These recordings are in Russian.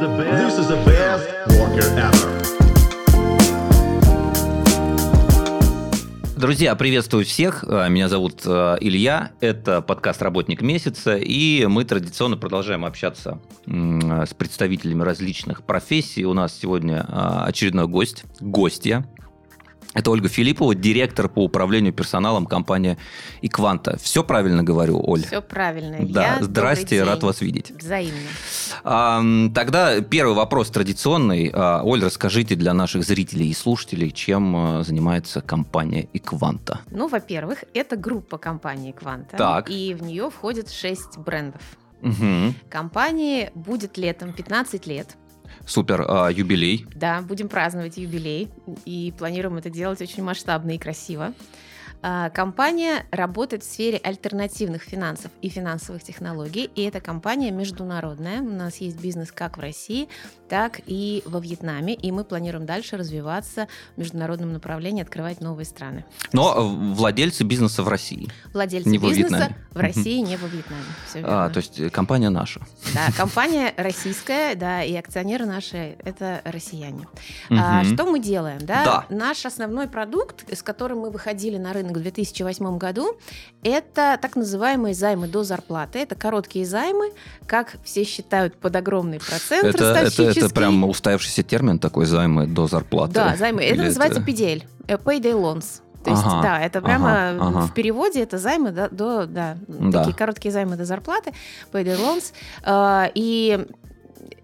This is the best worker ever. Друзья, приветствую всех. Меня зовут Илья. Это подкаст «Работник месяца». И мы традиционно продолжаем общаться с представителями различных профессий. У нас сегодня очередной гостья. Это Ольга Филиппова, директор по управлению персоналом компании Eqvanta. Все правильно говорю, Оль? Все правильно, Илья. Да, здрасте, рад вас видеть. Взаимно. Тогда первый вопрос традиционный. Оль, расскажите для наших зрителей и слушателей, чем занимается компания Eqvanta. Ну, во-первых, это группа компании Eqvanta. Так. И в нее входит 6 брендов. Угу. Компании будет летом 15 лет. Супер, юбилей. Да, будем праздновать юбилей и планируем это делать очень масштабно и красиво. Компания работает в сфере альтернативных финансов и финансовых технологий, и эта компания международная. У нас есть бизнес как в России, так и во Вьетнаме, и мы планируем дальше развиваться в международном направлении, открывать новые страны. Но владельцы бизнеса в России, не во Вьетнаме. В России, не во Вьетнаме. Все верно. То есть компания наша. Да, компания российская, да, и акционеры наши – это россияне. Что мы делаем? Да? Да. Наш основной продукт, с которым мы выходили на рынок в 2008 году, это так называемые займы до зарплаты. Это короткие займы, как все считают, под огромный процент ростовщический. Это прям устоявшийся термин такой, займы до зарплаты. Да, займы. Или это называется PDL, Payday Loans. То есть, да, это прямо в переводе это займы до такие короткие займы до зарплаты, Payday Loans. И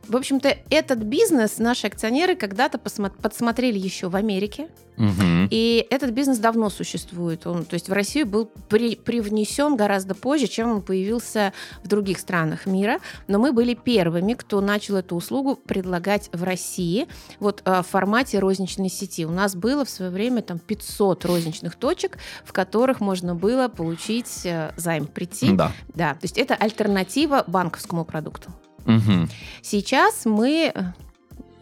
в общем-то, этот бизнес наши акционеры когда-то подсмотрели еще в Америке. Угу. И этот бизнес давно существует. Он, то есть в Россию был привнесен гораздо позже, чем он появился в других странах мира. Но мы были первыми, кто начал эту услугу предлагать в России вот, в формате розничной сети. У нас было в свое время там, 500 розничных точек, в которых можно было получить займ, прийти. Да. Да, то есть это альтернатива банковскому продукту. Угу. Сейчас мы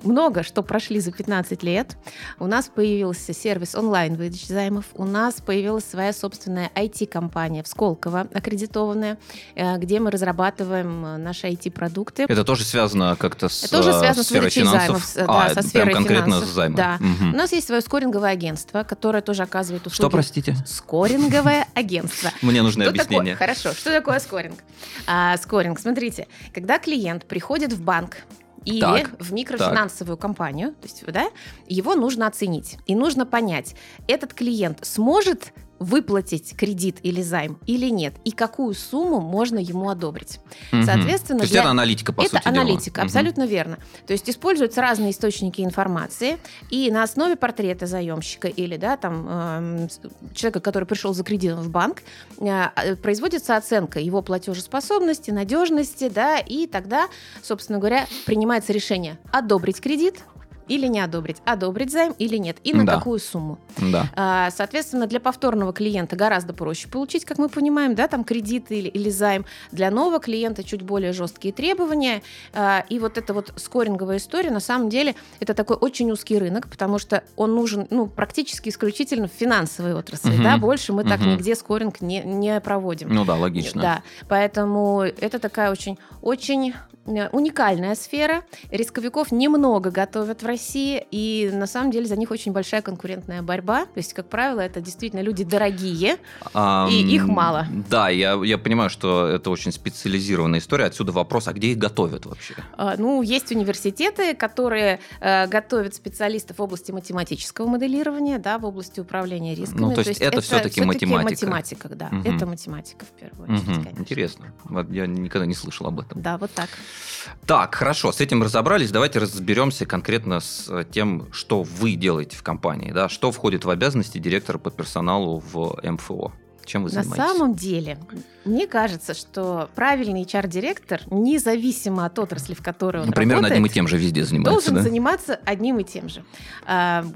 много что прошли за 15 лет. У нас появился сервис онлайн-выдачи займов. У нас появилась своя собственная IT-компания в Сколково, аккредитованная, где мы разрабатываем наши IT-продукты. Это тоже связано как-то с сферой финансов? Займов, со сферой конкретно финансов. С займом. Да. Угу. У нас есть свое скоринговое агентство, которое тоже оказывает услуги. Что, простите? Скоринговое агентство. Мне нужны объяснения. Хорошо. Что такое скоринг? Скоринг, смотрите, когда клиент приходит в банк, или в микрофинансовую компанию, то есть, да, его нужно оценить. И нужно понять, этот клиент сможет выплатить кредит или займ или нет, и какую сумму можно ему одобрить. Угу. Соответственно, то есть это аналитика, по сути дела. Это аналитика, абсолютно верно. То есть используются разные источники информации, и на основе портрета заемщика или человека, который пришел за кредитом в банк, производится оценка его платежеспособности, надежности, да, и тогда, собственно говоря, принимается решение одобрить кредит или не одобрить, одобрить займ или нет, и на какую сумму. Да. Соответственно, для повторного клиента гораздо проще получить, как мы понимаем, да, там кредит или займ. Для нового клиента чуть более жесткие требования. И вот эта вот скоринговая история, на самом деле, это такой очень узкий рынок, потому что он нужен практически исключительно в финансовой отрасли. Угу. Да, больше мы так нигде скоринг не проводим. Ну да, логично. Да. Поэтому это такая очень, очень уникальная сфера. Рисковиков немного готовят в России, и на самом деле за них очень большая конкурентная борьба. То есть, как правило, это действительно люди дорогие, и их мало. Да, я понимаю, что это очень специализированная история. Отсюда вопрос, а где их готовят вообще? Есть университеты, которые готовят специалистов в области математического моделирования, да, в области управления рисками. То есть это все-таки математика. Да. Угу. Это математика в первую очередь, конечно. Интересно. Я никогда не слышал об этом. Да, вот так. Так, хорошо, с этим разобрались. Давайте разберемся конкретно с тем, что вы делаете в компании, да? Что входит в обязанности директора по персоналу в МФО? Чем вы занимаетесь? На самом деле, мне кажется, что правильный HR-директор, независимо от отрасли, в которой он работает, одним и тем же везде занимается, должен заниматься одним и тем же.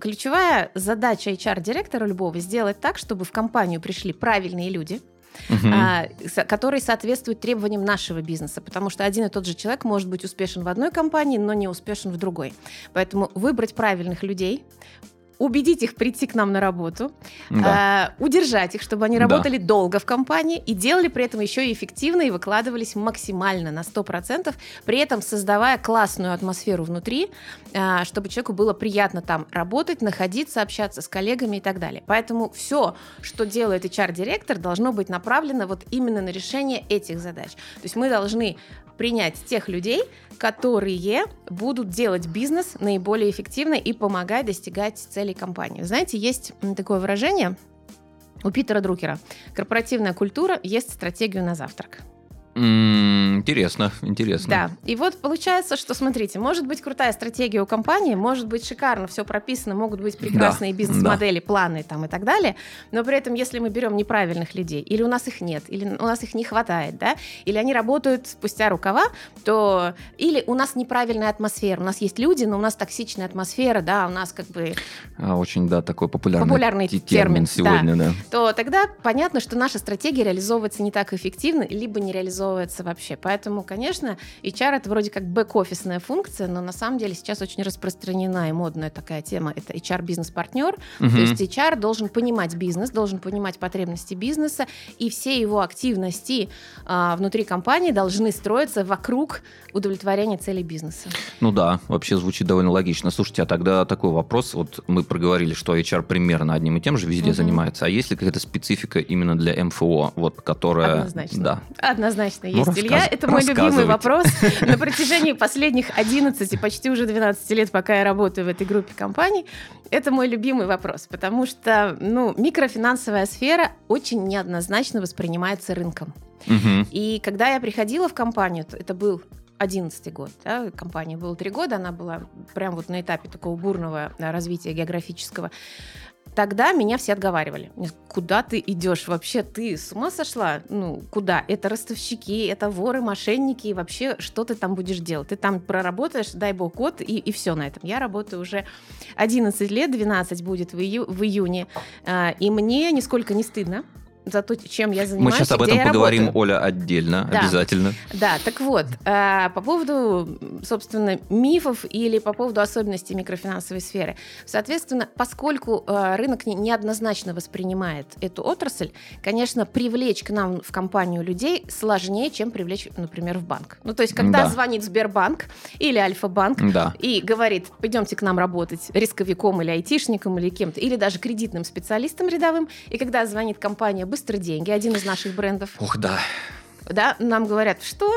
Ключевая задача HR-директора любого сделать так, чтобы в компанию пришли правильные люди, которые соответствуют требованиям нашего бизнеса, потому что один и тот же человек может быть успешен в одной компании, но не успешен в другой. Поэтому выбрать правильных людей, убедить их прийти к нам на работу, да. Удержать их, чтобы они работали долго в компании и делали при этом еще и эффективно, и выкладывались максимально на 100%, при этом создавая классную атмосферу внутри, чтобы человеку было приятно там работать, находиться, общаться с коллегами и так далее. Поэтому все, что делает HR-директор, должно быть направлено вот именно на решение этих задач. То есть мы должны принять тех людей, которые будут делать бизнес наиболее эффективно и помогать достигать целей компании. Знаете, есть такое выражение у Питера Друкера: корпоративная культура ест стратегию на завтрак. Интересно, интересно. Да, и вот получается, что, смотрите, может быть крутая стратегия у компании, может быть шикарно все прописано, могут быть прекрасные бизнес-модели, планы там и так далее, но при этом, если мы берем неправильных людей, или у нас их нет, или у нас их не хватает, да, или они работают спустя рукава, то или у нас неправильная атмосфера, у нас есть люди, но у нас токсичная атмосфера, да, у нас как бы... Очень, да, такой популярный термин сегодня, да. То тогда понятно, что наша стратегия реализовывается не так эффективно, либо не реализовывается вообще. Поэтому, конечно, HR — это вроде как бэк-офисная функция, но на самом деле сейчас очень распространена и модная такая тема — это HR-бизнес-партнер. Угу. То есть HR должен понимать бизнес, должен понимать потребности бизнеса, и все его активности внутри компании должны строиться вокруг удовлетворения целей бизнеса. Ну да, вообще звучит довольно логично. Слушайте, а тогда такой вопрос. Вот мы проговорили, что HR примерно одним и тем же везде занимается. А есть ли какая-то специфика именно для МФО, вот, которая... Однозначно. Да. Однозначно. Есть, Илья, это мой любимый вопрос. На протяжении последних 11, почти уже 12 лет, пока я работаю в этой группе компаний, это мой любимый вопрос, потому что микрофинансовая сфера очень неоднозначно воспринимается рынком. Угу. И когда я приходила в компанию, это был 11 год, да, компании было 3 года, она была прямо вот на этапе такого бурного развития географического. Тогда меня все отговаривали. Куда ты идешь вообще? Ты с ума сошла? Куда? Это ростовщики, это воры, мошенники. И вообще, что ты там будешь делать? Ты там проработаешь, дай бог, год, и все на этом. Я работаю уже 11 лет, 12 будет в июне. И мне нисколько не стыдно за то, чем я занимаюсь. Мы сейчас об этом поговорим, Оля, отдельно, обязательно. Да, так вот, по поводу, собственно, мифов или по поводу особенностей микрофинансовой сферы. Соответственно, поскольку рынок неоднозначно воспринимает эту отрасль, конечно, привлечь к нам в компанию людей сложнее, чем привлечь, например, в банк. То есть, когда звонит Сбербанк или Альфа-банк и говорит, пойдемте к нам работать рисковиком или айтишником или кем-то, или даже кредитным специалистом рядовым, и когда звонит компания «Быстроденьги», один из наших брендов. Ох, да. Да, нам говорят, что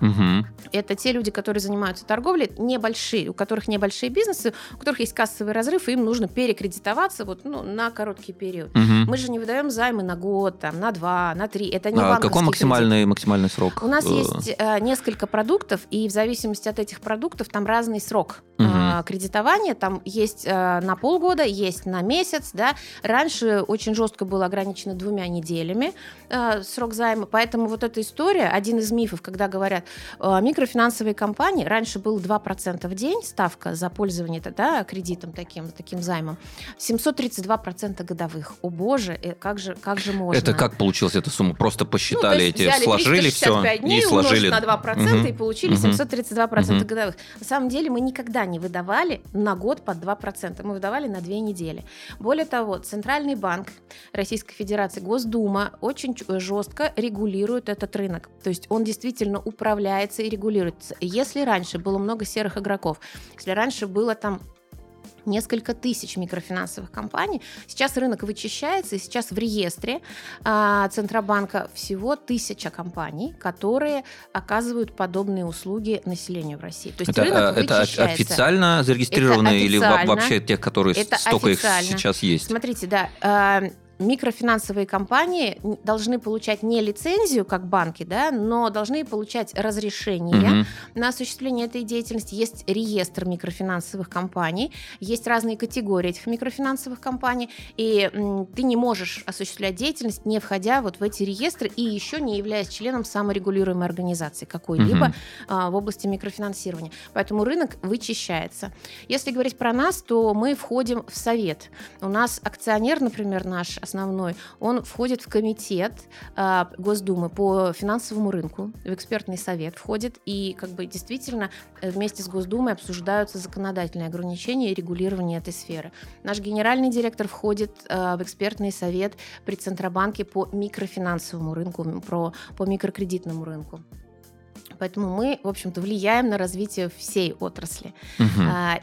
Угу. Это те люди, которые занимаются торговлей, небольшие, у которых небольшие бизнесы, у которых есть кассовый разрыв, и им нужно перекредитоваться вот, ну, на короткий период. Угу. Мы же не выдаем займы на год, там, на два, на три. Это не банковский какой максимальный срок? У нас есть несколько продуктов, и в зависимости от этих продуктов там разный срок кредитования. Там есть на полгода, есть на месяц. Да? Раньше очень жестко было ограничено 2 неделями срок займа. Поэтому вот эта история, один из мифов, когда говорят, микрофинансовые компании, раньше было 2% в день ставка за пользование кредитом, таким займом, 732% годовых. О боже, как же можно? Это как получилась эта сумма? Просто посчитали сложили все и сложили. На 2% и получили 732% годовых. На самом деле мы никогда не выдавали на год под 2%, мы выдавали на 2 недели. Более того, Центральный банк Российской Федерации, Госдума очень жестко регулирует этот рынок. То есть он действительно управляется и регулируется. Если раньше было много серых игроков, если раньше было там несколько тысяч микрофинансовых компаний, сейчас рынок вычищается, и сейчас в реестре Центробанка всего 1000 компаний, которые оказывают подобные услуги населению в России. То есть рынок вычищается. Это официально зарегистрированные или вообще тех, которые столько их сейчас есть? Смотрите, микрофинансовые компании должны получать не лицензию, как банки, но должны получать разрешение на осуществление этой деятельности. Есть реестр микрофинансовых компаний, есть разные категории этих микрофинансовых компаний, и ты не можешь осуществлять деятельность, не входя вот в эти реестры и еще не являясь членом саморегулируемой организации какой-либо в области микрофинансирования. Поэтому рынок вычищается. Если говорить про нас, то мы входим в совет. У нас акционер, например, наш основной, он входит в комитет Госдумы по финансовому рынку, в экспертный совет входит, и действительно вместе с Госдумой обсуждаются законодательные ограничения и регулирование этой сферы. Наш генеральный директор входит в экспертный совет при Центробанке по микрофинансовому рынку, по микрокредитному рынку. Поэтому мы, в общем-то, влияем на развитие всей отрасли.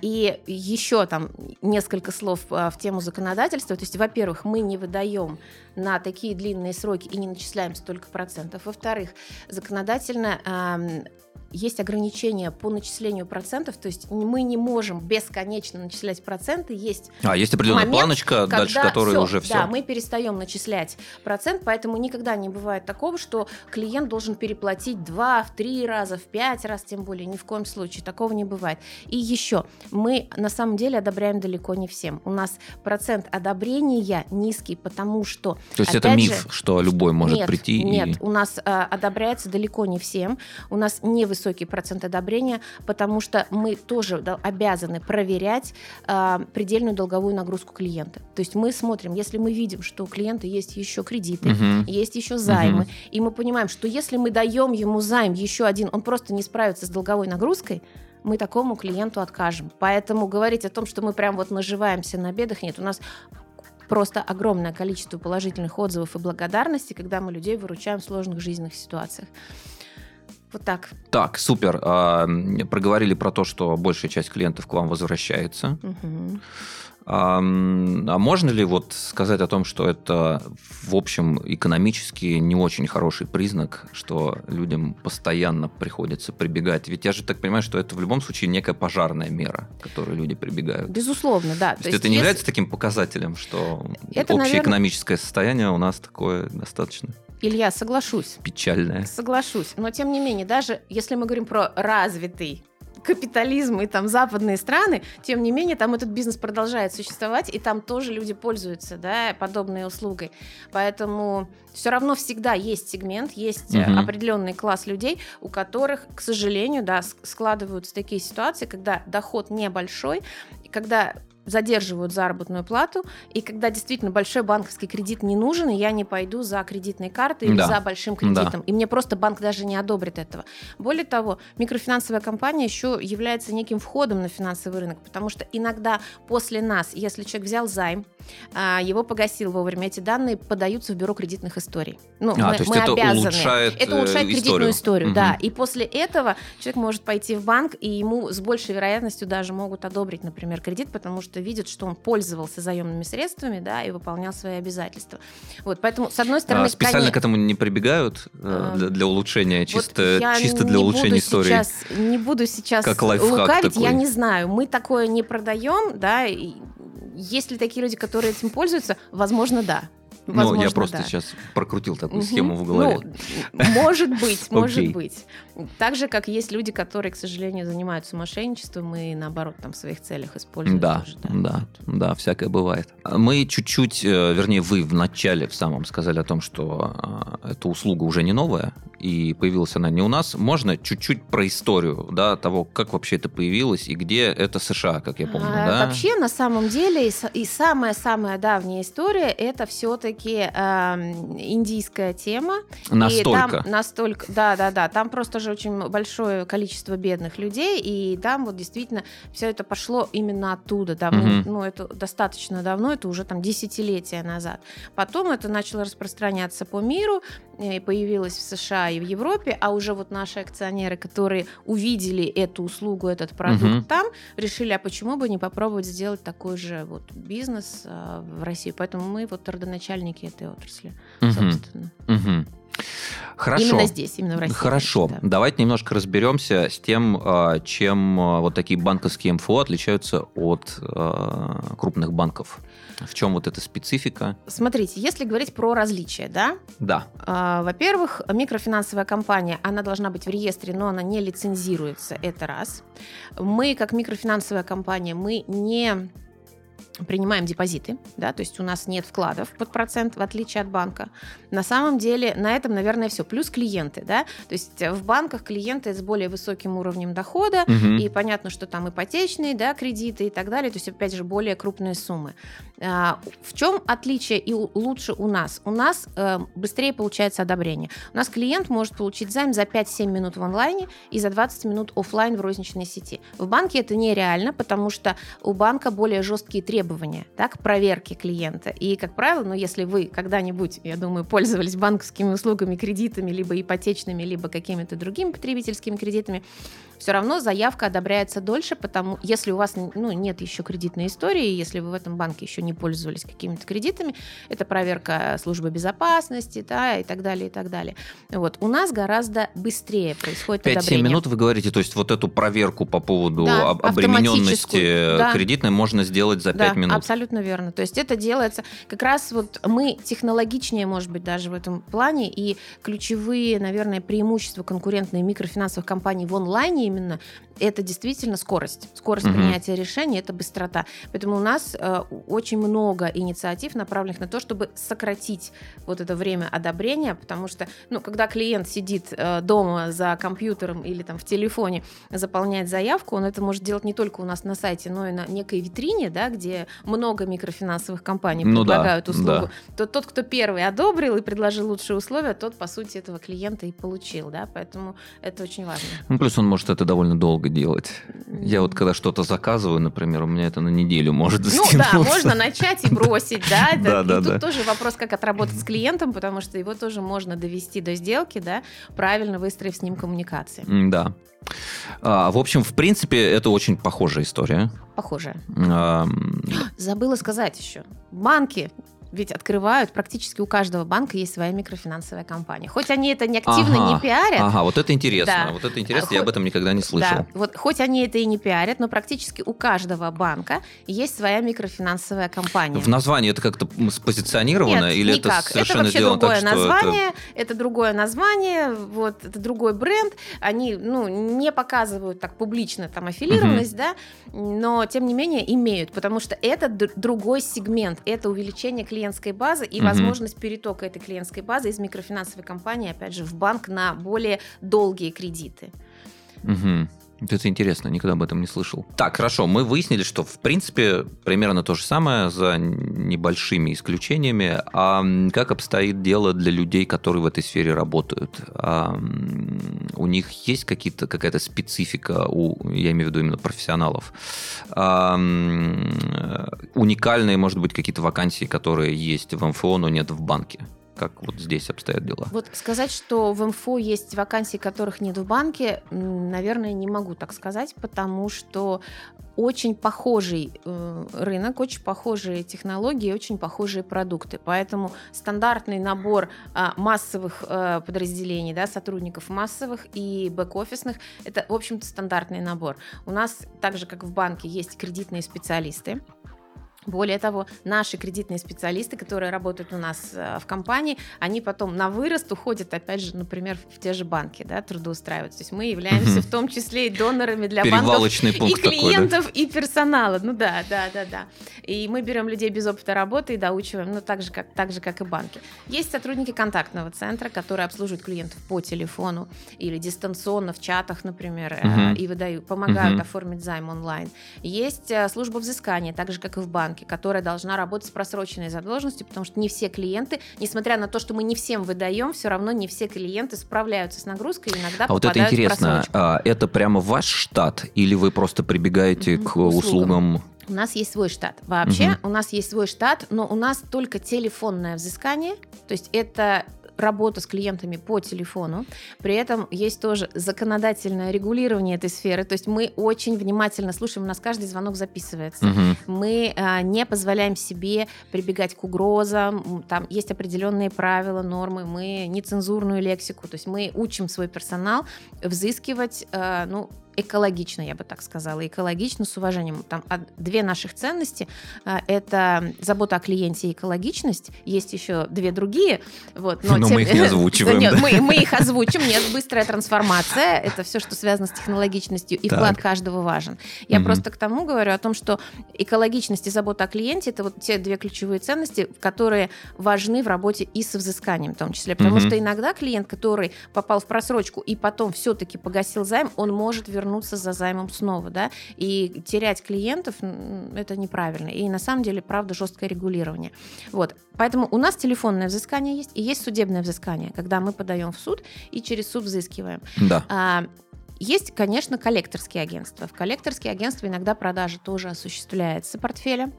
И еще там несколько слов в тему законодательства. То есть, во-первых, мы не выдаем на такие длинные сроки и не начисляем столько процентов. Во-вторых, законодательно есть ограничения по начислению процентов, то есть мы не можем бесконечно начислять проценты. Есть определенная момент, планочка, дальше которой уже все. Да, мы перестаем начислять процент, поэтому никогда не бывает такого, что клиент должен переплатить 2, в 3 раза, в 5 раз, тем более. Ни в коем случае. Такого не бывает. И еще, мы на самом деле одобряем далеко не всем. У нас процент одобрения низкий, потому что... То есть это миф, что любой может прийти? Нет, у нас одобряется далеко не всем. У нас невысокий процент одобрения, потому что мы тоже обязаны проверять предельную долговую нагрузку клиента. То есть мы смотрим, если мы видим, что у клиента есть еще кредиты, есть еще займы, и мы понимаем, что если мы даем ему займ еще один, он просто не справится с долговой нагрузкой, мы такому клиенту откажем. Поэтому говорить о том, что мы прям вот наживаемся на бедах, нет, у нас... Просто огромное количество положительных отзывов и благодарности, когда мы людей выручаем в сложных жизненных ситуациях. Вот так. Так, супер. Проговорили про то, что большая часть клиентов к вам возвращается. А можно ли вот сказать о том, что это, в общем, экономически не очень хороший признак, что людям постоянно приходится прибегать? Ведь я же так понимаю, что это в любом случае некая пожарная мера, к которой люди прибегают. Безусловно, да. То есть это не является таким показателем, что это, общеэкономическое состояние у нас такое достаточно... Илья, соглашусь. Печальное. Соглашусь. Но, тем не менее, даже если мы говорим про развитый капитализм и там западные страны, тем не менее, там этот бизнес продолжает существовать, и там тоже люди пользуются подобной услугой. Поэтому все равно всегда есть сегмент, есть определенный класс людей, у которых, к сожалению, складываются такие ситуации, когда доход небольшой, когда задерживают заработную плату, и когда действительно большой банковский кредит не нужен, я не пойду за кредитной картой или за большим кредитом, и мне просто банк даже не одобрит этого. Более того, микрофинансовая компания еще является неким входом на финансовый рынок, потому что иногда после нас, если человек взял займ, его погасил вовремя, эти данные подаются в бюро кредитных историй. Ну, мы это обязаны. Это улучшает кредитную историю, да. И после этого человек может пойти в банк, и ему с большей вероятностью даже могут одобрить, например, кредит, потому что видят, что он пользовался заемными средствами, да, и выполнял свои обязательства. Вот, поэтому, с одной стороны... специально к этому не прибегают для улучшения, чисто для улучшения истории? Не буду сейчас лукавить, такой. Я не знаю. Мы такое не продаем, да, и есть ли такие люди, которые этим пользуются? Возможно, да. Ну, я просто сейчас прокрутил такую схему в голове. Ну, может быть. Так же, как есть люди, которые, к сожалению, занимаются мошенничеством и, наоборот, там в своих целях используют. Да, всякое бывает. Мы чуть-чуть, вернее, вы в начале в самом сказали о том, что эта услуга уже не новая, и появилась она не у нас. Можно чуть-чуть про историю, да, того, как вообще это появилось, и где это США, как я помню, да? Вообще, на самом деле, и самая-самая давняя история, это все-таки индийская тема. Настолько? И там, настолько, да. Там просто же очень большое количество бедных людей, и там вот действительно все это пошло именно оттуда. Давно, ну, это достаточно давно, это уже там десятилетия назад. Потом это начало распространяться по миру, и появилось в США и в Европе, а уже вот наши акционеры, которые увидели эту услугу, этот продукт там, решили, а почему бы не попробовать сделать такой же вот бизнес в России. Поэтому мы вот родоначальники этой отрасли, собственно. Хорошо. Именно здесь, именно в России. Хорошо. Да. Давайте немножко разберемся с тем, чем вот такие банковские МФО отличаются от крупных банков. В чем вот эта специфика? Смотрите, если говорить про различия, да? Да. Во-первых, микрофинансовая компания, она должна быть в реестре, но она не лицензируется, это раз. Мы, как микрофинансовая компания, мы не... принимаем депозиты, да, то есть у нас нет вкладов под процент, в отличие от банка. На самом деле на этом, наверное, все. Плюс клиенты, да, то есть в банках клиенты с более высоким уровнем дохода, и понятно, что там ипотечные, да, кредиты и так далее, то есть опять же более крупные суммы. В чем отличие и лучше у нас? У нас быстрее получается одобрение. У нас клиент может получить займ за 5-7 минут в онлайне и за 20 минут офлайн в розничной сети. В банке это нереально, потому что у банка более жесткие требования, да, к проверке клиента. И, как правило, ну, если вы когда-нибудь, я думаю, пользовались банковскими услугами, кредитами, либо ипотечными, либо какими-то другими потребительскими кредитами, все равно заявка одобряется дольше, потому если у вас, ну, нет еще кредитной истории, если вы в этом банке еще не пользовались какими-то кредитами, это проверка службы безопасности, да, и так далее, и так далее. Вот. У нас гораздо быстрее происходит 5-7 одобрение. 5-7 минут, вы говорите, то есть вот эту проверку по поводу обремененности кредитной можно сделать за 5 минут. Абсолютно верно. То есть это делается как раз вот мы технологичнее, может быть, даже в этом плане, и ключевые, наверное, преимущества конкурентной микрофинансовых компаний в онлайне именно это действительно скорость. Скорость принятия решений, это быстрота. Поэтому у нас очень много инициатив, направленных на то, чтобы сократить вот это время одобрения, потому что, ну, когда клиент сидит дома за компьютером или там в телефоне, заполняет заявку, он это может делать не только у нас на сайте, но и на некой витрине, да, где много микрофинансовых компаний предлагают услугу, то тот, кто первый одобрил и предложил лучшие условия, тот, по сути, этого клиента и получил, да, поэтому это очень важно. Ну, плюс он может это довольно долго делать. Я вот когда что-то заказываю, например, у меня это на неделю может затянуться. Ну да, можно начать и бросить, да, тут тоже вопрос, как отработать с клиентом, потому что его тоже можно довести до сделки, да, правильно выстроив с ним коммуникации. Да. В общем, в принципе, это очень похожая история. Похожая. Забыла сказать еще. Банки ведь открывают, практически у каждого банка есть своя микрофинансовая компания. Хоть они это не активно не пиарят. Вот это интересно. Да. Вот это интересно, я об этом никогда не слышал. Да. Вот, хоть они это и не пиарят, но практически у каждого банка есть своя микрофинансовая компания. В названии это как-то спозиционировано? Нет, или никак. Это совершенно сделано так, что... Это другое название, вот, это другой бренд. Они, ну, не показывают так публично там аффилированность, да, но тем не менее имеют, потому что это другой сегмент, это увеличение клиентской базы и возможность перетока этой клиентской базы из микрофинансовой компании, опять же, в банк на более долгие кредиты. Это интересно, никогда об этом не слышал. Так, хорошо, мы выяснили, что, в принципе, примерно то же самое, за небольшими исключениями. А как обстоит дело для людей, которые в этой сфере работают? А у них есть какая-то специфика, я имею в виду именно профессионалов? Уникальные, может быть, какие-то вакансии, которые есть в МФО, но нет в банке? Как вот здесь обстоят дела? Вот сказать, что в МФО есть вакансии, которых нет в банке, наверное, не могу так сказать, потому что очень похожий рынок, очень похожие технологии, очень похожие продукты. Поэтому стандартный набор массовых подразделений, да, сотрудников массовых и бэк-офисных, это, в общем-то, стандартный набор. У нас, так же, как в банке, есть кредитные специалисты. Более того, наши кредитные специалисты, которые работают у нас в компании, они потом на вырост уходят, опять же, например, в те же банки, да, трудоустраиваются. То есть мы являемся в том числе и донорами для банков, и клиентов, такой, да? И персонала. Ну да. И мы берем людей без опыта работы и доучиваем, ну так же, как и банки. Есть сотрудники контактного центра, которые обслуживают клиентов по телефону или дистанционно в чатах, например, и помогают оформить займ онлайн. Есть служба взыскания, так же, как и в банке, которая должна работать с просроченной задолженностью, потому что не все клиенты, несмотря на то, что мы не всем выдаем, все равно не все клиенты справляются с нагрузкой и иногда попадают в просрочку. Вот это интересно, это прямо ваш штат или вы просто прибегаете к услугам? У нас есть свой штат. Вообще у нас есть свой штат, но у нас только телефонное взыскание, то есть это работа с клиентами по телефону. При этом есть тоже законодательное регулирование этой сферы. То есть мы очень внимательно слушаем, у нас каждый звонок записывается. Мы не позволяем себе прибегать к угрозам. Там есть определенные правила, нормы. Мы нецензурную лексику. То есть мы учим свой персонал взыскивать, экологично, я бы так сказала, экологично, с уважением. Там две наших ценности – это забота о клиенте и экологичность. Есть еще две другие. Вот, но мы их не озвучиваем. Да? Мы их озвучим. Нет, быстрая трансформация – это все, что связано с технологичностью, и вклад каждого важен. Я просто к тому говорю о том, что экологичность и забота о клиенте – это вот те две ключевые ценности, которые важны в работе и со взысканием в том числе. Потому что иногда клиент, который попал в просрочку и потом все-таки погасил займ, он может вернуться за займом снова, да, и терять клиентов – это неправильно. И на самом деле, правда, жесткое регулирование. Вот. Поэтому у нас телефонное взыскание есть, и есть судебное взыскание, когда мы подаем в суд и через суд взыскиваем. Да. Есть, конечно, коллекторские агентства. В коллекторские агентства иногда продажа тоже осуществляется портфеля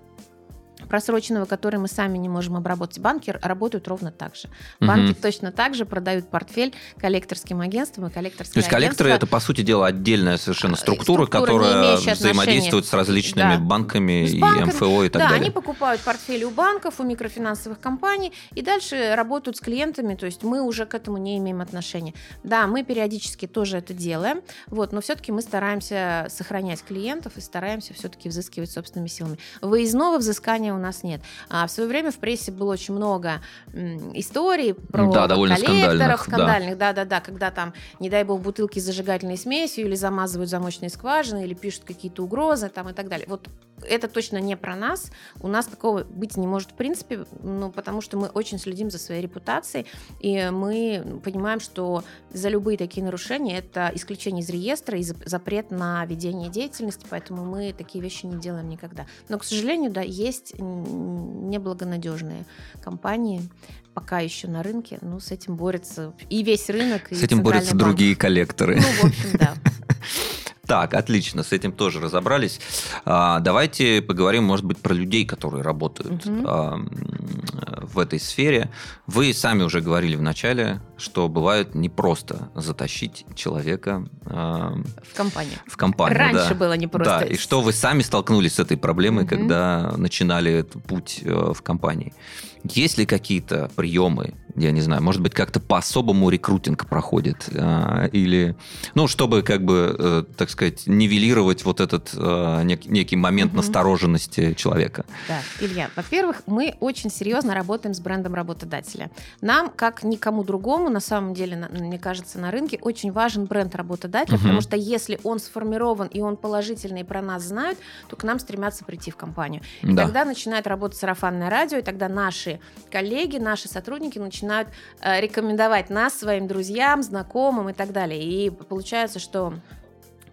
просроченного, который мы сами не можем обработать. Банки работают ровно так же. Банки точно так же продают портфель коллекторским агентствам и коллекторским. То есть коллекторы – это, по сути дела, отдельная совершенно структура, которая взаимодействует с различными банками и МФО и так далее. Да, они покупают портфели у банков, у микрофинансовых компаний и дальше работают с клиентами, то есть мы уже к этому не имеем отношения. Да, мы периодически тоже это делаем, вот, но все-таки мы стараемся сохранять клиентов и стараемся все-таки взыскивать собственными силами. Выездного взыскания у нас нет. А в свое время в прессе было очень много историй про коллекторов скандальных, когда там, не дай бог, бутылки с зажигательной смесью или замазывают замочные скважины, или пишут какие-то угрозы там, и так далее. Вот это точно не про нас. У нас такого быть не может в принципе, потому что мы очень следим за своей репутацией, и мы понимаем, что за любые такие нарушения это исключение из реестра и запрет на ведение деятельности, поэтому мы такие вещи не делаем никогда. Но, к сожалению, да, есть неблагонадежные компании пока еще на рынке, но с этим борется и весь рынок, и с этим борются другие коллекторы. В общем, да. Так, отлично, с этим тоже разобрались. Давайте поговорим, может быть, про людей, которые работают в этой сфере. Вы сами уже говорили в начале, что бывает непросто затащить человека в компанию. Раньше было непросто. Да, и что вы сами столкнулись с этой проблемой, когда начинали этот путь в компании. Есть ли какие-то приемы, я не знаю, может быть, как-то по-особому рекрутинг проходит? Или, чтобы, так сказать, нивелировать вот этот некий момент настороженности человека? Да, Илья, во-первых, мы очень серьезно работаем с брендом работодателя. Нам, как никому другому, на самом деле, мне кажется, на рынке очень важен бренд работодателя, потому что если он сформирован и он положительный, и про нас знают, то к нам стремятся прийти в компанию. И тогда начинает работать сарафанное радио, и тогда наши коллеги, наши сотрудники начинают рекомендовать нас своим друзьям, знакомым и так далее. И получается, что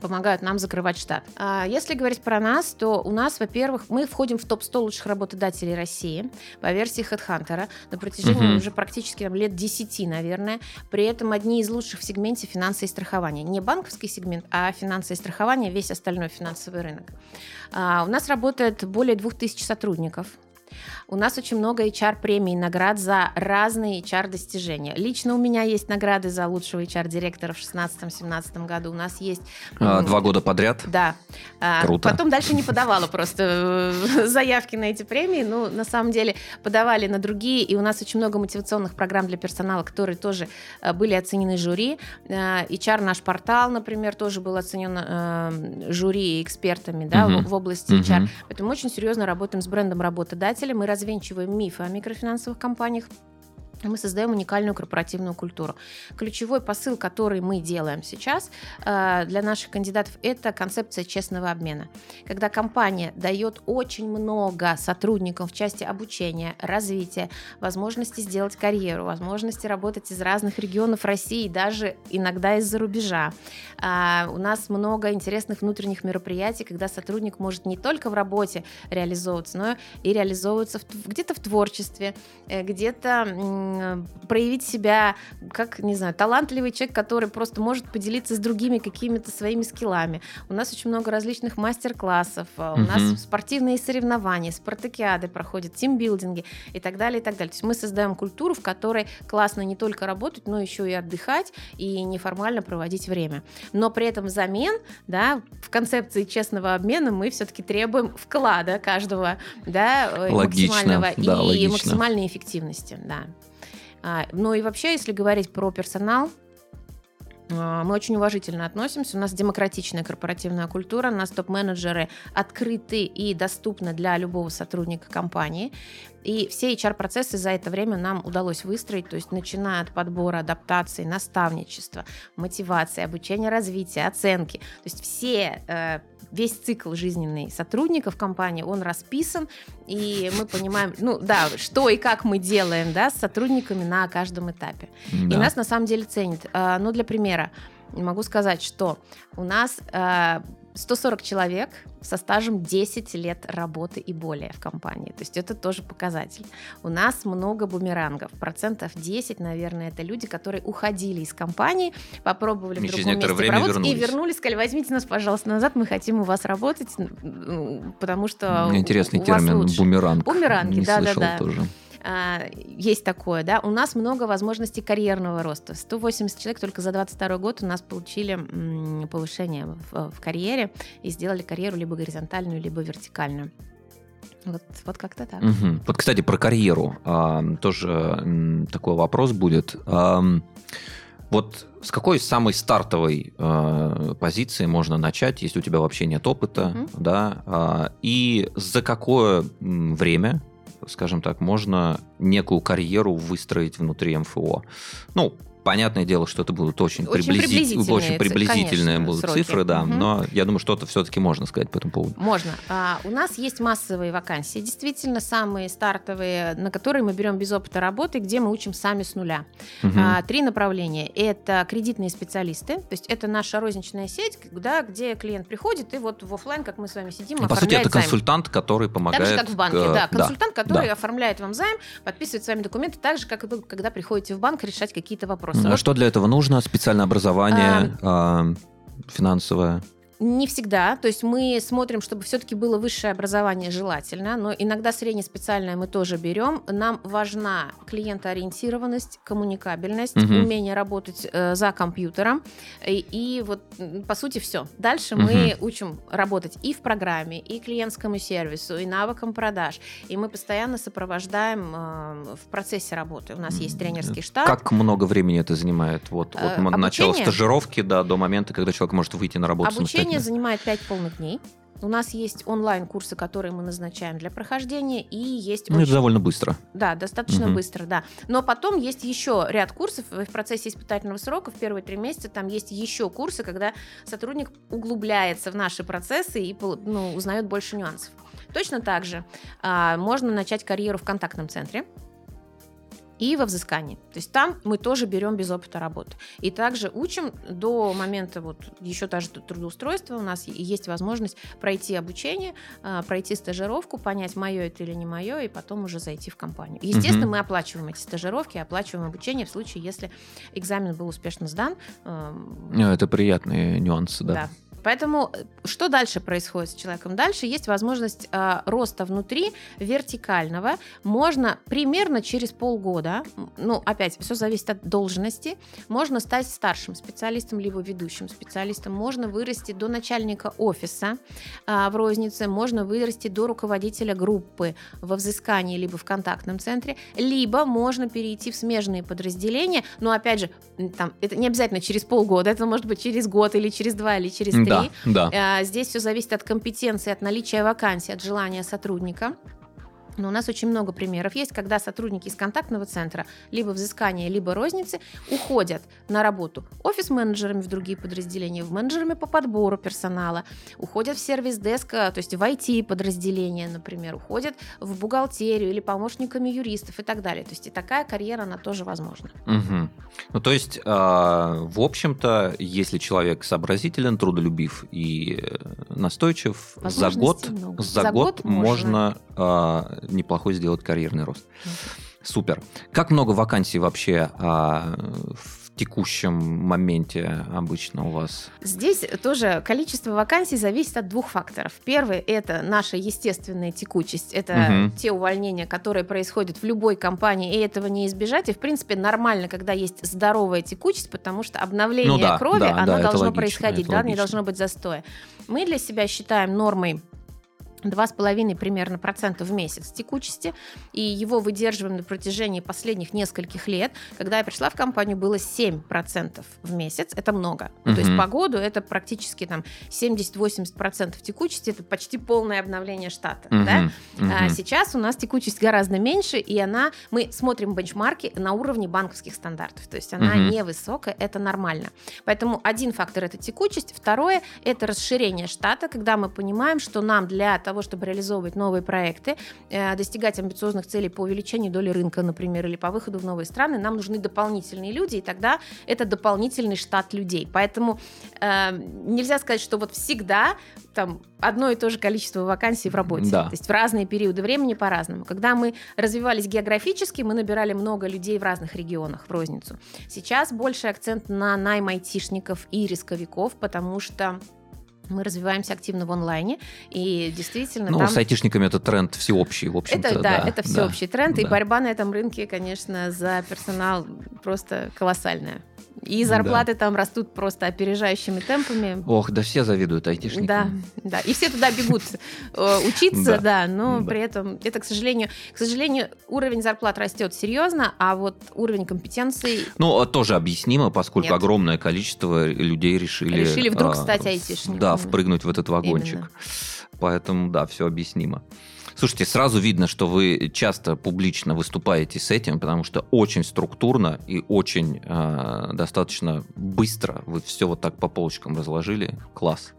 помогают нам закрывать штат. Если говорить про нас, то у нас, во-первых, мы входим в топ-100 лучших работодателей России по версии HeadHunter на протяжении уже практически там, лет 10, наверное. При этом одни из лучших в сегменте финансы и страхования. Не банковский сегмент, а финансы и страхование, весь остальной финансовый рынок. У нас работает более 2000 сотрудников. У нас очень много HR-премий и наград за разные HR-достижения. Лично у меня есть награды за лучшего HR-директора в 2016-2017 году. У нас есть... 2 года подряд? Да. Круто. Потом дальше не подавала просто заявки на эти премии. Ну, на самом деле, подавали на другие. И у нас очень много мотивационных программ для персонала, которые тоже были оценены жюри. HR наш портал, например, тоже был оценен жюри и экспертами, да, в области HR. Поэтому мы очень серьезно работаем с брендом работодателя. Мы развенчиваем мифы о микрофинансовых компаниях, мы создаем уникальную корпоративную культуру. Ключевой посыл, который мы делаем сейчас для наших кандидатов, это концепция честного обмена. Когда компания дает очень много сотрудникам в части обучения, развития, возможности сделать карьеру, возможности работать из разных регионов России, даже иногда из-за рубежа. У нас много интересных внутренних мероприятий, когда сотрудник может не только в работе реализовываться, но и реализовываться где-то в творчестве, где-то проявить себя как, не знаю, талантливый человек, который просто может поделиться с другими какими-то своими скиллами. У нас очень много различных мастер-классов, у нас спортивные соревнования, спартакиады проходят, тимбилдинги и так далее, и так далее. То есть мы создаем культуру, в которой классно не только работать, но еще и отдыхать и неформально проводить время. Но при этом взамен, да, в концепции честного обмена мы все-таки требуем вклада каждого, да, логично. Максимальной эффективности, да. Ну и вообще, если говорить про персонал, мы очень уважительно относимся, у нас демократичная корпоративная культура, у нас топ-менеджеры открыты и доступны для любого сотрудника компании. И все HR-процессы за это время нам удалось выстроить, то есть начиная от подбора, адаптации, наставничества, мотивации, обучения, развития, оценки. То есть весь цикл жизненный сотрудников компании, он расписан, и мы понимаем, ну да, что и как мы делаем, да, с сотрудниками на каждом этапе. Да. И нас на самом деле ценят. Ну, для примера могу сказать, что у нас 140 человек со стажем 10 лет работы и более в компании. То есть это тоже показатель. У нас много бумерангов. 10%, наверное, это люди, которые уходили из компании, попробовали в другом месте поработать и вернулись, сказали, возьмите нас, пожалуйста, назад, мы хотим у вас работать, потому что интересный термин, вас лучше. Бумеранг. Бумеранги, да-да-да. Есть такое, да. У нас много возможностей карьерного роста. 180 человек только за 22 год у нас получили повышение в карьере и сделали карьеру либо горизонтальную, либо вертикальную. Вот как-то так. Угу. Вот, кстати, про карьеру тоже такой вопрос будет. Вот с какой самой стартовой позиции можно начать, если у тебя вообще нет опыта, да? И за какое время, скажем так, можно некую карьеру выстроить внутри МФО. Ну, понятное дело, что это будут очень приблизительные конечно, будут цифры, да, но я думаю, что-то все-таки можно сказать по этому поводу. Можно. У нас есть массовые вакансии, действительно, самые стартовые, на которые мы берем без опыта работы, где мы учим сами с нуля. 3 направления. Это кредитные специалисты, то есть это наша розничная сеть, где клиент приходит и вот в офлайн, как мы с вами сидим, оформляет займ. По сути, это консультант, который помогает... Так же, как в банке, да. Консультант, который оформляет вам займ, подписывает с вами документы, так же, как и вы, когда приходите в банк решать какие-то вопросы. А что для этого нужно? Специальное образование, финансовое? Не всегда. То есть мы смотрим, чтобы все-таки было высшее образование желательно, но иногда среднеспециальное мы тоже берем. Нам важна клиентоориентированность, коммуникабельность, умение работать за компьютером. И вот, по сути, все. Дальше мы учим работать и в программе, и клиентскому сервису, и навыкам продаж. И мы постоянно сопровождаем в процессе работы. У нас есть тренерский штат. Как много времени это занимает? Вот, от начала стажировки до момента, когда человек может выйти на работу самостоятельно. Занимает 5 полных дней. У нас есть онлайн-курсы, которые мы назначаем для прохождения, и есть... Ну, это довольно быстро. Да, достаточно быстро, да. Но потом есть еще ряд курсов в процессе испытательного срока, в первые 3 месяца там есть еще курсы, когда сотрудник углубляется в наши процессы и узнает больше нюансов. Точно так же можно начать карьеру в контактном центре. и во взыскании. То есть там мы тоже берем без опыта работы. И также учим до момента вот еще даже трудоустройства. У нас есть возможность пройти обучение, пройти стажировку, понять, мое это или не мое, и потом уже зайти в компанию. Естественно, мы оплачиваем эти стажировки, оплачиваем обучение в случае, если экзамен был успешно сдан. Это приятные нюансы, да. Поэтому что дальше происходит с человеком? Дальше есть возможность роста внутри вертикального. Можно примерно через полгода, опять, все зависит от должности, можно стать старшим специалистом, либо ведущим специалистом, можно вырасти до начальника офиса в рознице, можно вырасти до руководителя группы во взыскании, либо в контактном центре, либо можно перейти в смежные подразделения, опять же, это не обязательно через полгода, это может быть через год, или через два, или через три. Да. Здесь все зависит от компетенции, от наличия вакансий, от желания сотрудника. Но у нас очень много примеров есть, когда сотрудники из контактного центра, либо взыскания, либо розницы, уходят на работу офис-менеджерами в другие подразделения, менеджерами по подбору персонала, уходят в сервис-деск, то есть в IT-подразделение, например, уходят в бухгалтерию или помощниками юристов и так далее. То есть и такая карьера, она тоже возможна. Угу. То есть, в общем-то, если человек сообразителен, трудолюбив и настойчив, за год можно неплохой сделать карьерный рост. Супер. Как много вакансий вообще в текущем моменте обычно у вас? Здесь тоже количество вакансий зависит от двух факторов. Первый – это наша естественная текучесть. Это те увольнения, которые происходят в любой компании, и этого не избежать. И, в принципе, нормально, когда есть здоровая текучесть, потому что обновление крови, оно должно происходить, не должно быть застоя. Мы для себя считаем нормой 2,5 примерно % в месяц текучести, и его выдерживаем на протяжении последних нескольких лет. Когда я пришла в компанию, было 7% в месяц, это много. То есть по году это практически 70-80% текучести, это почти полное обновление штата. А сейчас у нас текучесть гораздо меньше, и мы смотрим бенчмарки на уровне банковских стандартов, то есть она невысокая, это нормально. Поэтому один фактор — это текучесть, второе — это расширение штата, когда мы понимаем, что нам для того, чтобы реализовывать новые проекты, достигать амбициозных целей по увеличению доли рынка, например, или по выходу в новые страны, нам нужны дополнительные люди, и тогда это дополнительный штат людей. Поэтому нельзя сказать, что всегда одно и то же количество вакансий в работе. Да. То есть в разные периоды времени по-разному. Когда мы развивались географически, мы набирали много людей в разных регионах в розницу. Сейчас больше акцент на найм айтишников и рисковиков, потому что мы развиваемся активно в онлайне, и действительно с айтишниками это тренд всеобщий, в общем-то. Это всеобщий тренд, и борьба на этом рынке, конечно, за персонал просто колоссальная. И зарплаты там растут просто опережающими темпами. Все завидуют айтишникам. Да, и все туда бегут учиться, но при этом это, к сожалению, уровень зарплат растет серьезно, а вот уровень компетенций... тоже объяснимо, поскольку огромное количество людей решили вдруг стать айтишниками. Да, впрыгнуть в этот вагончик. Именно. Поэтому, все объяснимо. Слушайте, сразу видно, что вы часто публично выступаете с этим, потому что очень структурно и очень достаточно быстро вы все так по полочкам разложили. Класс.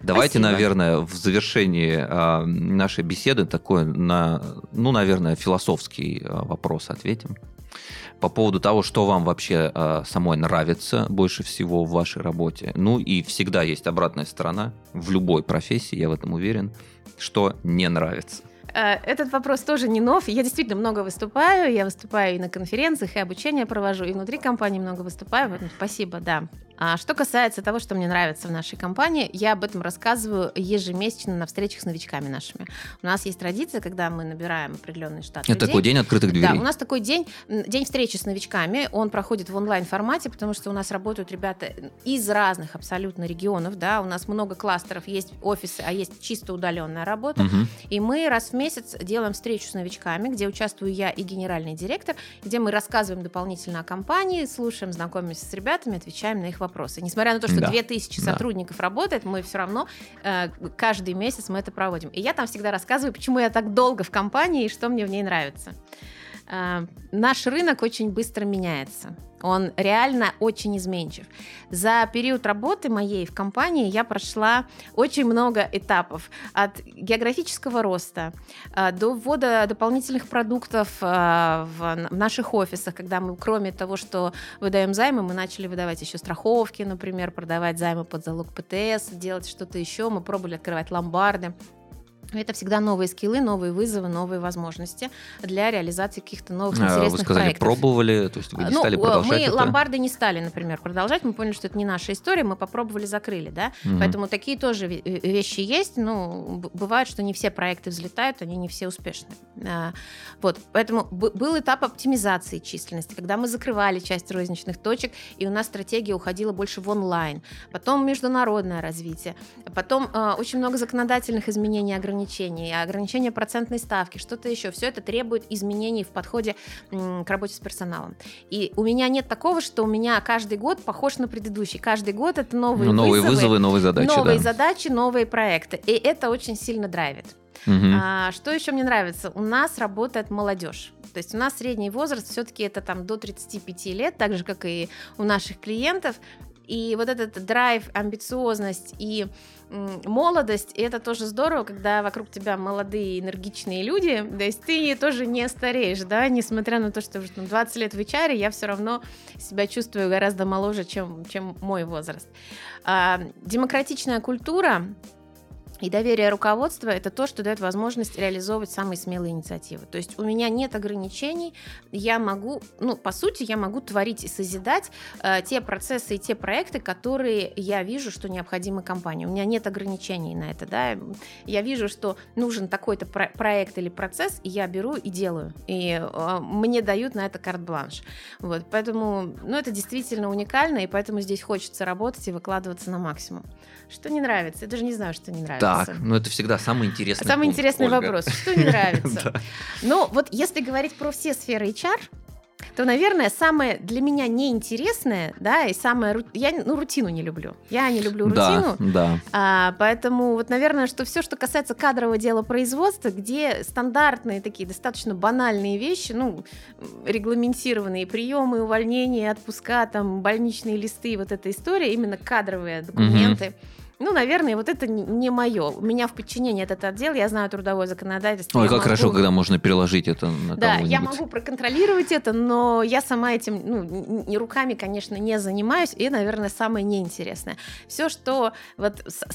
Давайте, наверное, в завершении нашей беседы такой философский вопрос ответим. По поводу того, что вам вообще самой нравится больше всего в вашей работе. И всегда есть обратная сторона в любой профессии, я в этом уверен, что не нравится. Этот вопрос тоже не нов. Я действительно много выступаю. Я выступаю и на конференциях, и обучение провожу, и внутри компании много выступаю. Спасибо, да. А что касается того, что мне нравится в нашей компании, я об этом рассказываю ежемесячно на встречах с новичками нашими. У нас есть традиция, когда мы набираем определенный штат людей. Это такой день открытых дверей. Да, у нас такой день встречи с новичками. Он проходит в онлайн-формате, потому что у нас работают ребята из разных абсолютно регионов. Да, у нас много кластеров, есть офисы, а есть чисто удаленная работа. И мы раз в месяц делаем встречу с новичками, где участвую я и генеральный директор, где мы рассказываем дополнительно о компании, слушаем, знакомимся с ребятами, отвечаем на их вопросы. Несмотря на то, что 2000 сотрудников работает, мы все равно каждый месяц мы это проводим. И я там всегда рассказываю, почему я так долго в компании и что мне в ней нравится. Наш рынок очень быстро меняется. Он реально очень изменчив. За период работы моей в компании я прошла очень много этапов. От географического роста до ввода дополнительных продуктов в наших офисах, когда мы, кроме того, что выдаем займы, мы начали выдавать еще страховки, например, продавать займы под залог ПТС, делать что-то еще. Мы пробовали открывать ломбарды. Это всегда новые скиллы, новые вызовы, новые возможности для реализации каких-то новых интересных проектов. Вы сказали, проектов. Пробовали, то есть вы не стали продолжать мы это? Ломбарды не стали, например, продолжать. Мы поняли, что это не наша история, мы попробовали, закрыли, да? Угу. Поэтому такие тоже вещи есть. Ну, бывает, что не все проекты взлетают, они не все успешны. Вот, поэтому был этап оптимизации численности, когда мы закрывали часть розничных точек, и у нас стратегия уходила больше в онлайн. Потом международное развитие. Потом очень много законодательных изменений, ограничения процентной ставки, что-то еще. Все это требует изменений в подходе к работе с персоналом. И у меня нет такого, что у меня каждый год похож на предыдущий. Каждый год это новые вызовы, новые задачи. Новые задачи, новые проекты. И это очень сильно драйвит. Uh-huh. Что еще мне нравится? У нас работает молодежь. То есть у нас средний возраст все-таки это там до 35 лет, так же, как и у наших клиентов. И вот этот драйв, амбициозность и молодость, и это тоже здорово, когда вокруг тебя молодые, энергичные люди, то есть ты тоже не стареешь, да, несмотря на то, что уже 20 лет в HR, я все равно себя чувствую гораздо моложе, чем мой возраст. Демократичная культура и доверие руководства – это то, что дает возможность реализовывать самые смелые инициативы. То есть у меня нет ограничений, я могу, по сути, я могу творить и созидать те процессы и те проекты, которые я вижу, что необходимы компании. У меня нет ограничений на это, да. Я вижу, что нужен такой-то проект или процесс, и я беру и делаю. И мне дают на это карт-бланш. Вот, поэтому, это действительно уникально, и поэтому здесь хочется работать и выкладываться на максимум. Что не нравится? Я даже не знаю, что не нравится. Так, это всегда самый интересный вопрос. Самый интересный вопрос. Что не нравится? Вот если говорить про все сферы HR, то, наверное, самое для меня неинтересное, да, и самое... Я, рутину не люблю. Я не люблю рутину. Да, да. Поэтому, наверное, что все, что касается кадрового дела производства, где стандартные такие достаточно банальные вещи, регламентированные приемы, увольнения, отпуска, там, больничные листы, вот эта история, именно кадровые документы, наверное, это не мое. У меня в подчинении этот отдел, я знаю трудовое законодательство. Ой, как хорошо, когда можно переложить это на кого-нибудь. Да, я могу проконтролировать это, но я сама этим, руками, конечно, не занимаюсь. И, наверное, самое неинтересное. Все, что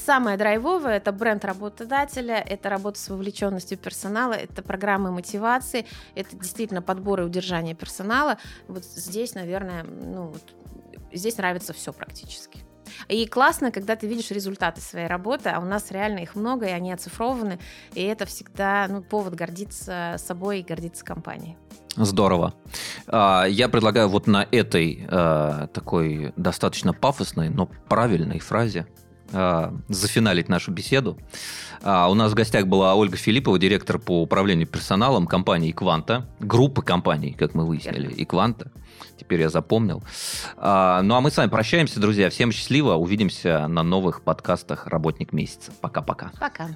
самое драйвовое, это бренд работодателя, это работа с вовлеченностью персонала, это программы мотивации, это действительно подбор и удержание персонала. Здесь, наверное, здесь нравится все практически. И классно, когда ты видишь результаты своей работы, а у нас реально их много, и они оцифрованы, и это всегда повод гордиться собой и гордиться компанией. Здорово. Я предлагаю на этой такой достаточно пафосной, но правильной фразе зафиналить нашу беседу. У нас в гостях была Ольга Филиппова, директор по управлению персоналом компании Eqvanta, группы компаний, как мы выяснили, Eqvanta. Теперь я запомнил. Мы с вами прощаемся, друзья. Всем счастливо. Увидимся на новых подкастах «Работник месяца». Пока-пока. Пока.